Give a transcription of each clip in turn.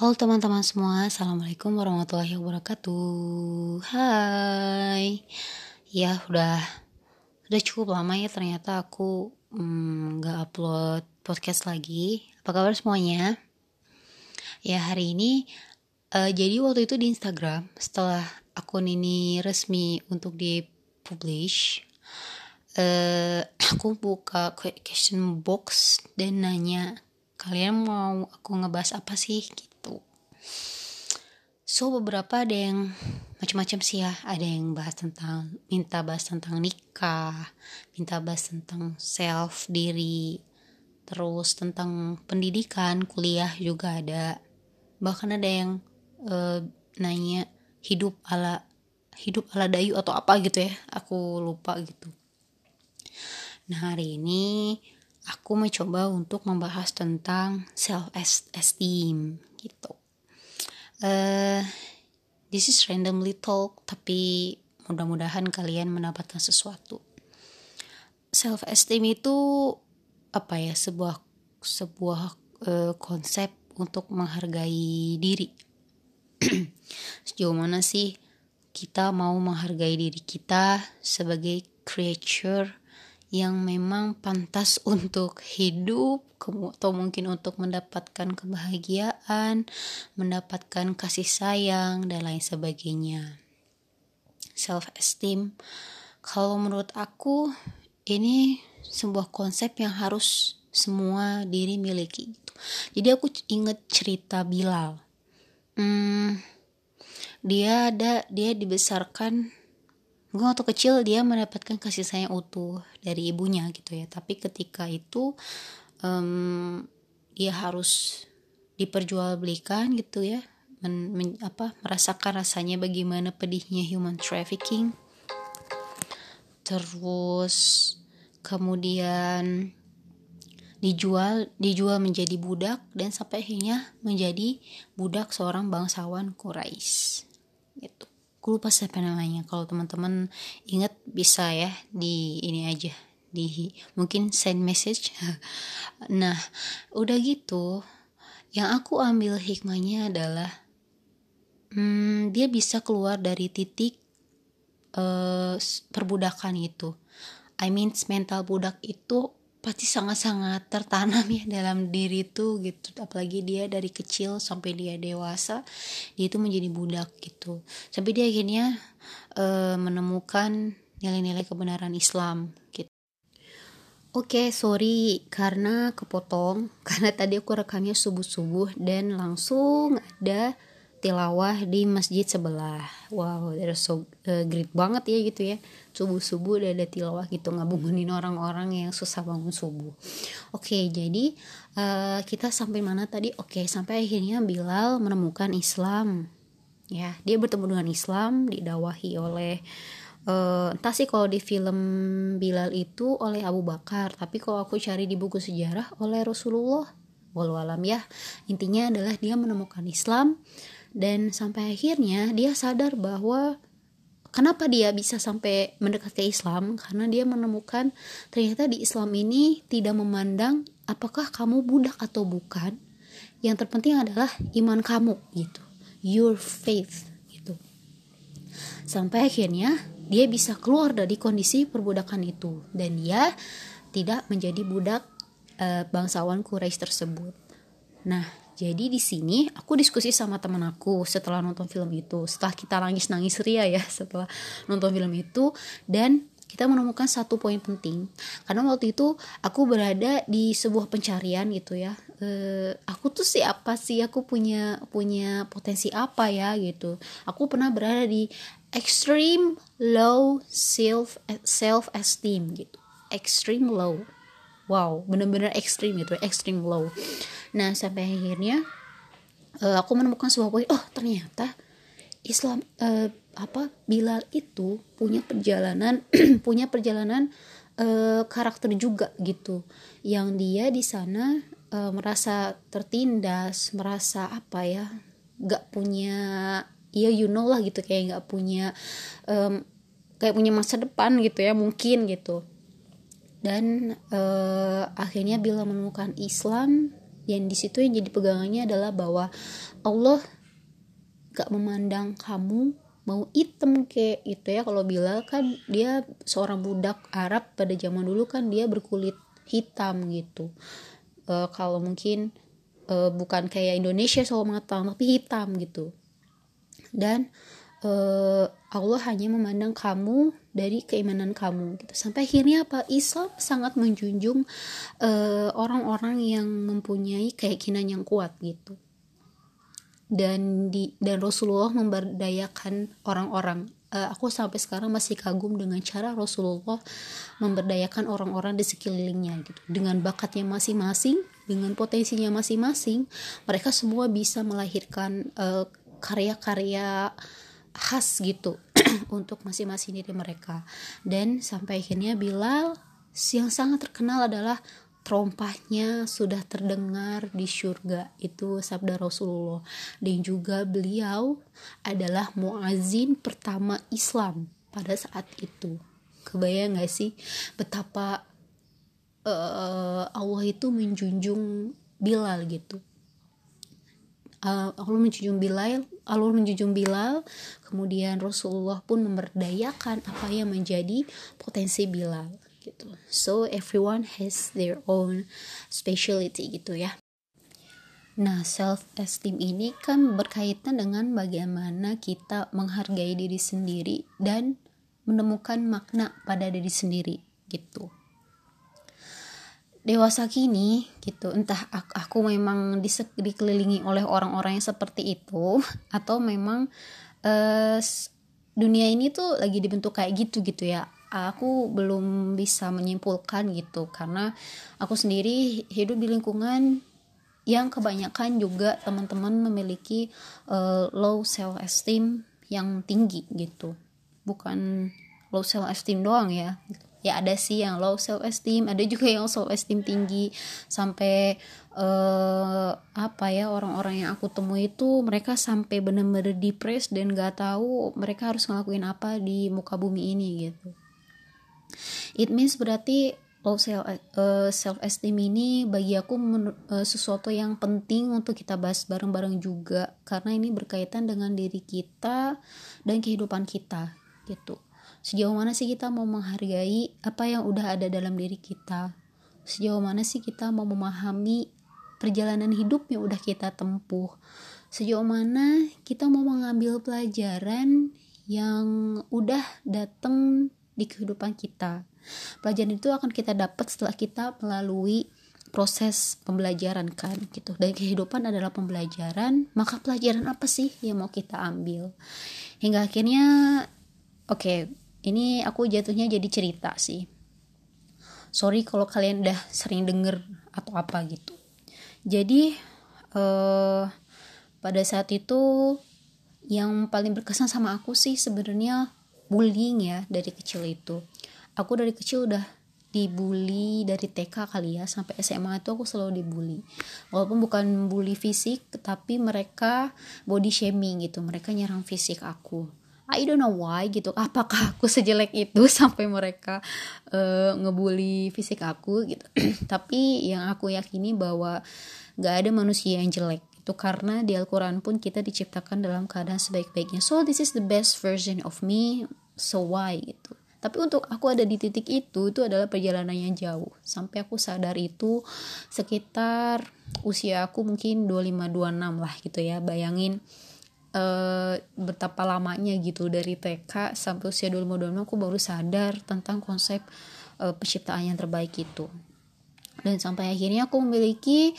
Halo teman-teman semua, Assalamualaikum warahmatullahi wabarakatuh. Hai. Ya udah cukup lama ya ternyata aku gak upload podcast lagi. Apa kabar semuanya? Ya hari ini, jadi waktu itu di Instagram setelah akun ini resmi untuk dipublish, aku buka question box dan nanya, kalian mau aku ngebahas apa sih gitu. So beberapa ada yang macam-macam sih ya, ada yang minta bahas tentang nikah, minta bahas tentang self diri, terus tentang pendidikan, kuliah juga ada, bahkan ada yang nanya hidup ala Dayu atau apa gitu ya, aku lupa gitu. Nah hari ini aku mencoba untuk membahas tentang self esteem gitu. This is randomly talk, tapi mudah-mudahan kalian mendapatkan sesuatu. Self esteem itu apa ya, sebuah konsep untuk menghargai diri. Sejauh mana sih kita mau menghargai diri kita sebagai creature yang memang pantas untuk hidup, atau mungkin untuk mendapatkan kebahagiaan, mendapatkan kasih sayang dan lain sebagainya. Self esteem, kalau menurut aku ini sebuah konsep yang harus semua diri miliki. Jadi aku inget cerita Bilal. Dia dibesarkan, waktu kecil dia mendapatkan kasih sayang utuh dari ibunya gitu ya. Tapi ketika itu dia harus diperjualbelikan gitu ya, merasakan rasanya bagaimana pedihnya human trafficking. Terus kemudian dijual menjadi budak dan sampai akhirnya menjadi budak seorang bangsawan Quraisy gitu. Aku lupa siapa namanya, kalau teman-teman ingat bisa ya di ini aja, di mungkin send message. Nah udah gitu, yang aku ambil hikmahnya adalah dia bisa keluar dari titik perbudakan itu. I mean mental budak itu pasti sangat-sangat tertanam ya dalam diri tuh gitu, apalagi dia dari kecil sampai dia dewasa dia itu menjadi budak gitu, sampai dia akhirnya menemukan nilai-nilai kebenaran Islam gitu. Oke, sorry karena kepotong, karena tadi aku rekamnya subuh-subuh dan langsung ada tilawah di masjid sebelah. Wow, great banget ya gitu ya, subuh-subuh udah ada tilawah gitu, ngebangunin orang-orang yang susah bangun subuh. Oke, jadi kita sampai mana tadi? Oke, sampai akhirnya Bilal menemukan Islam ya, dia bertemu dengan Islam, didakwahi oleh entah sih kalau di film Bilal itu oleh Abu Bakar, tapi kalau aku cari di buku sejarah oleh Rasulullah, walau alam ya. Intinya adalah dia menemukan Islam dan sampai akhirnya dia sadar bahwa kenapa dia bisa sampai mendekati Islam, karena dia menemukan ternyata di Islam ini tidak memandang apakah kamu budak atau bukan, yang terpenting adalah iman kamu gitu, your faith gitu. Sampai akhirnya dia bisa keluar dari kondisi perbudakan itu dan dia tidak menjadi budak bangsawan Quraisy tersebut. Nah, jadi di sini aku diskusi sama teman aku setelah nonton film itu, setelah kita nangis-nangis ria ya setelah nonton film itu, dan kita menemukan satu poin penting. Karena waktu itu aku berada di sebuah pencarian gitu ya. Aku tuh siapa sih? Aku punya potensi apa ya gitu. Aku pernah berada di extreme low self esteem gitu. Extreme low. Wow, benar-benar ekstrim gitu, ekstrim low. Nah, sampai akhirnya aku menemukan sebuah poin. Oh, ternyata Islam Bilal itu punya perjalanan karakter juga gitu. Yang dia di sana merasa tertindas, merasa apa ya, nggak punya, ya you know lah gitu, kayak nggak punya, kayak punya masa depan gitu ya mungkin gitu. Dan akhirnya Bilal menemukan Islam, Yang di situ yang jadi pegangannya adalah bahwa Allah gak memandang kamu mau hitam kayak gitu ya. Kalau Bilal kan dia seorang budak Arab pada zaman dulu kan dia berkulit hitam gitu. Kalau mungkin bukan kayak Indonesia sawo matang tapi hitam gitu. Dan Allah hanya memandang kamu dari keimanan kamu gitu. Sampai akhirnya apa? Islam sangat menjunjung orang-orang yang mempunyai keyakinan yang kuat gitu. Dan Rasulullah memberdayakan orang-orang. Aku sampai sekarang masih kagum dengan cara Rasulullah memberdayakan orang-orang di sekelilingnya gitu. Dengan bakatnya masing-masing, dengan potensinya masing-masing, mereka semua bisa melahirkan karya-karya khas gitu untuk masing-masing diri mereka. Dan sampai akhirnya Bilal yang sangat terkenal adalah trompahnya sudah terdengar di syurga, itu sabda Rasulullah. Dan juga beliau adalah muazin pertama Islam pada saat itu. Kebayang gak sih betapa Allah itu menjunjung Bilal gitu. Allah menjunjung Bilal, kemudian Rasulullah pun memberdayakan apa yang menjadi potensi Bilal gitu. So everyone has their own speciality gitu ya. Nah, self esteem ini kan berkaitan dengan bagaimana kita menghargai diri sendiri dan menemukan makna pada diri sendiri gitu. Dewasa kini gitu, entah aku memang dikelilingi oleh orang-orang yang seperti itu atau memang dunia ini tuh lagi dibentuk kayak gitu ya. Aku belum bisa menyimpulkan gitu karena aku sendiri hidup di lingkungan yang kebanyakan juga teman-teman memiliki low self esteem yang tinggi gitu. Bukan low self esteem doang ya. Ya ada sih yang low self esteem, ada juga yang self esteem tinggi sampai orang-orang yang aku temui itu mereka sampai benar-benar depres dan gak tahu mereka harus ngelakuin apa di muka bumi ini gitu. It means berarti low self esteem ini bagi aku sesuatu yang penting untuk kita bahas bareng-bareng juga karena ini berkaitan dengan diri kita dan kehidupan kita gitu. Sejauh mana sih kita mau menghargai apa yang udah ada dalam diri kita? Sejauh mana sih kita mau memahami perjalanan hidup yang udah kita tempuh? Sejauh mana kita mau mengambil pelajaran yang udah datang di kehidupan kita. Pelajaran itu akan kita dapat setelah kita melalui proses pembelajaran kan gitu. Dan kehidupan adalah pembelajaran, maka pelajaran apa sih yang mau kita ambil? Hingga akhirnya ini aku jatuhnya jadi cerita sih. Sorry kalau kalian udah sering denger atau apa gitu. Jadi pada saat itu yang paling berkesan sama aku sih sebenarnya bullying ya dari kecil itu. Aku dari kecil udah dibully dari TK kali ya sampai SMA itu aku selalu dibully. Walaupun bukan bully fisik tapi mereka body shaming gitu. Mereka nyerang fisik aku. I don't know why gitu. Apakah aku sejelek itu sampai mereka ngebully fisik aku gitu. Tapi yang aku yakini bahwa enggak ada manusia yang jelek. Itu karena di Al-Qur'an pun kita diciptakan dalam keadaan sebaik-baiknya. So this is the best version of me, so why gitu. Tapi untuk aku ada di titik itu adalah perjalanan yang jauh. Sampai aku sadar itu sekitar usia aku mungkin 25-26 lah gitu ya. Bayangin betapa lamanya gitu dari TK sampai usia 25-26 aku baru sadar tentang konsep penciptaan yang terbaik itu. Dan sampai akhirnya aku memiliki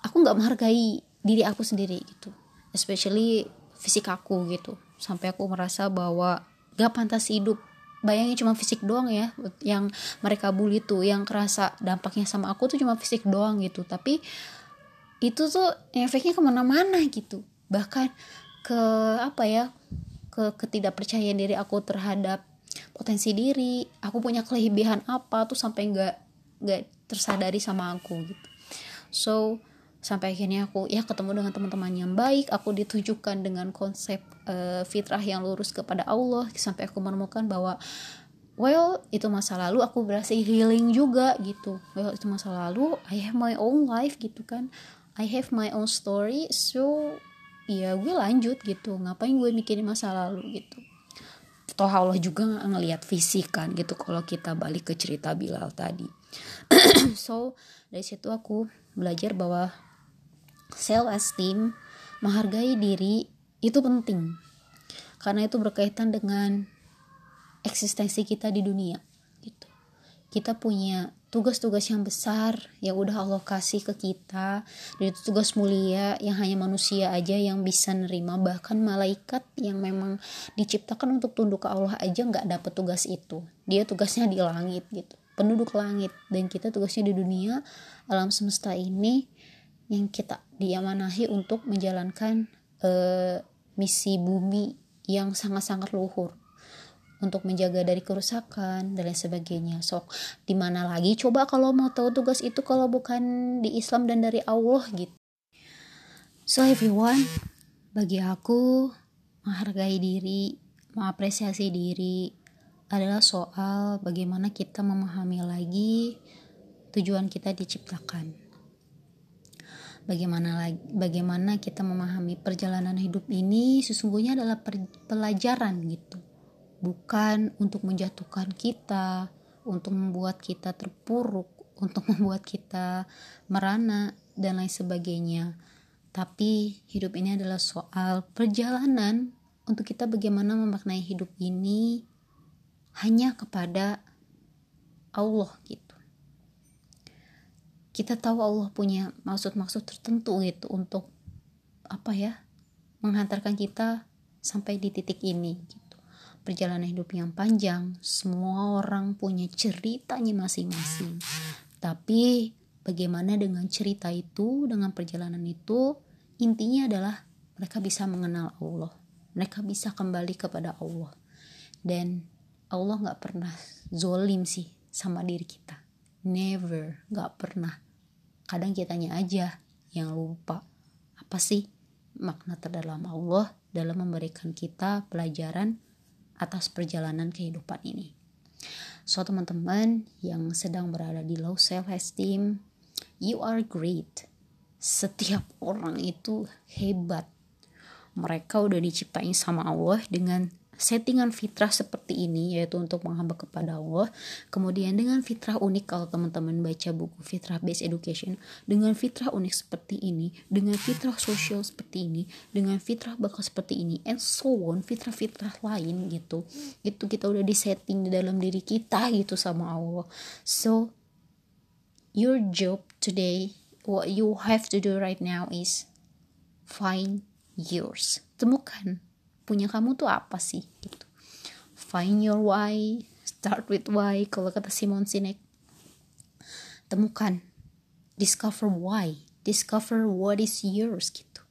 aku gak menghargai diri aku sendiri gitu. Especially fisik aku gitu. Sampai aku merasa bahwa gak pantas hidup. Bayangin cuma fisik doang ya. Yang mereka bully tuh. Yang kerasa dampaknya sama aku tuh cuma fisik doang gitu. Tapi itu tuh efeknya kemana-mana gitu. Bahkan ke ketidakpercayaan diri aku terhadap potensi diri. Aku punya kelebihan apa tuh sampai gak tersadari sama aku gitu. So sampai akhirnya aku ketemu dengan teman-teman yang baik, aku ditujukan dengan konsep fitrah yang lurus kepada Allah sampai aku menemukan bahwa well itu masa lalu, aku berhasil healing juga gitu. Well itu masa lalu, I have my own life gitu kan, I have my own story, so ya gue lanjut gitu, ngapain gue mikirin masa lalu gitu. Toh Allah juga ngelihat fisik kan gitu, kalau kita balik ke cerita Bilal tadi. So dari situ aku belajar bahwa self esteem, menghargai diri itu penting, karena itu berkaitan dengan eksistensi kita di dunia gitu. Kita punya tugas-tugas yang besar yang udah Allah kasih ke kita, dan itu tugas mulia yang hanya manusia aja yang bisa nerima. Bahkan malaikat yang memang diciptakan untuk tunduk ke Allah aja nggak dapet tugas itu. Dia tugasnya di langit gitu, penduduk langit, dan kita tugasnya di dunia alam semesta ini yang kita diamanahi untuk menjalankan misi bumi yang sangat-sangat luhur, untuk menjaga dari kerusakan dan lain sebagainya. So, di mana lagi coba kalau mau tahu tugas itu kalau bukan di Islam dan dari Allah gitu. So everyone, bagi aku menghargai diri, mengapresiasi diri adalah soal bagaimana kita memahami lagi tujuan kita diciptakan. Bagaimana kita memahami perjalanan hidup ini sesungguhnya adalah pelajaran gitu. Bukan untuk menjatuhkan kita, untuk membuat kita terpuruk, untuk membuat kita merana, dan lain sebagainya. Tapi hidup ini adalah soal perjalanan untuk kita bagaimana memaknai hidup ini hanya kepada Allah gitu. Kita tahu Allah punya maksud-maksud tertentu gitu untuk menghantarkan kita sampai di titik ini gitu. Perjalanan hidup yang panjang, semua orang punya ceritanya masing-masing. Tapi bagaimana dengan cerita itu, dengan perjalanan itu, intinya adalah mereka bisa mengenal Allah, mereka bisa kembali kepada Allah. Dan Allah nggak pernah zolim sih sama diri kita, never, nggak pernah. Kadang kitanya aja yang lupa apa sih makna terdalam Allah dalam memberikan kita pelajaran atas perjalanan kehidupan ini. So teman-teman yang sedang berada di low self-esteem, you are great. Setiap orang itu hebat. Mereka udah diciptain sama Allah dengan settingan fitrah seperti ini, yaitu untuk menghamba kepada Allah. Kemudian dengan fitrah unik, kalau teman-teman baca buku Fitrah Based Education, dengan fitrah unik seperti ini, dengan fitrah sosial seperti ini, dengan fitrah bakal seperti ini, and so on, fitrah-fitrah lain gitu. Itu kita udah disetting di dalam diri kita gitu sama Allah. So your job today, what you have to do right now is find yours. Temukan punya kamu tuh apa sih gitu. Find your why, start with why kalau kata Simon Sinek. Temukan, discover why, discover what is yours gitu.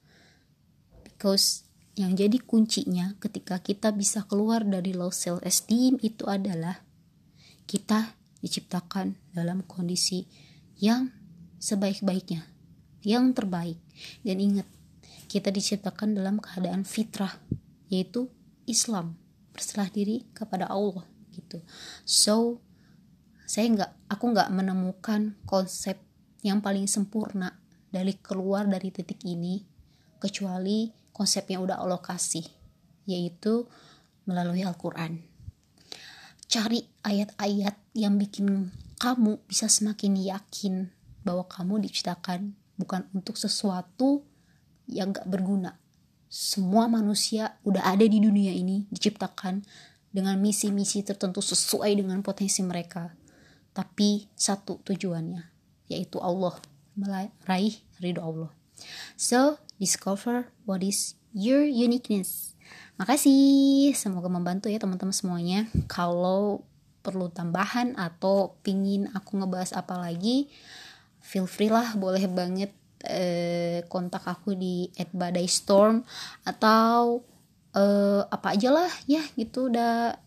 Because yang jadi kuncinya ketika kita bisa keluar dari low self esteem itu adalah kita diciptakan dalam kondisi yang sebaik-baiknya, yang terbaik. Dan ingat, kita diciptakan dalam keadaan fitrah, yaitu Islam, berserah diri kepada Allah gitu. So, aku nggak menemukan konsep yang paling sempurna dari keluar dari titik ini, kecuali konsep yang udah Allah kasih, yaitu melalui Al-Qur'an. Cari ayat-ayat yang bikin kamu bisa semakin yakin bahwa kamu diciptakan bukan untuk sesuatu yang nggak berguna. Semua manusia udah ada di dunia ini diciptakan dengan misi-misi tertentu sesuai dengan potensi mereka. Tapi satu tujuannya, yaitu Allah, meraih ridho Allah. So, discover what is your uniqueness. Makasih, semoga membantu ya teman-teman semuanya. Kalau perlu tambahan atau pingin aku ngebahas apa lagi, feel free lah, boleh banget. Kontak aku di @badaistorm atau apa aja lah ya gitu. Udah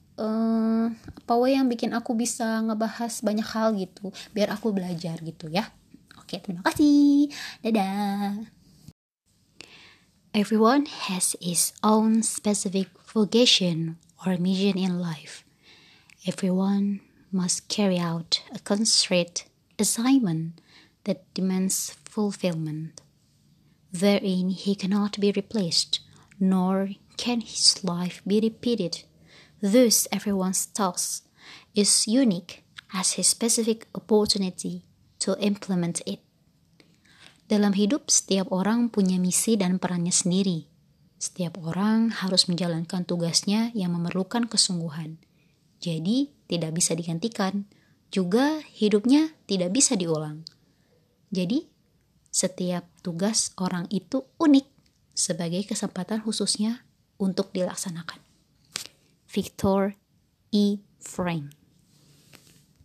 yang bikin aku bisa ngebahas banyak hal gitu, biar aku belajar gitu ya. Oke, terima kasih, dadah. Everyone has his own specific vocation or mission in life, Everyone must carry out a constraint assignment that demands fulfillment. Therein he cannot be replaced, nor can his life be repeated. Thus everyone's task is unique as his specific opportunity to implement it. Dalam hidup, setiap orang punya misi dan perannya sendiri. Setiap orang harus menjalankan tugasnya yang memerlukan kesungguhan. Jadi, tidak bisa digantikan. Juga, hidupnya tidak bisa diulang. Jadi, setiap tugas orang itu unik sebagai kesempatan khususnya untuk dilaksanakan. Victor E. Frankl.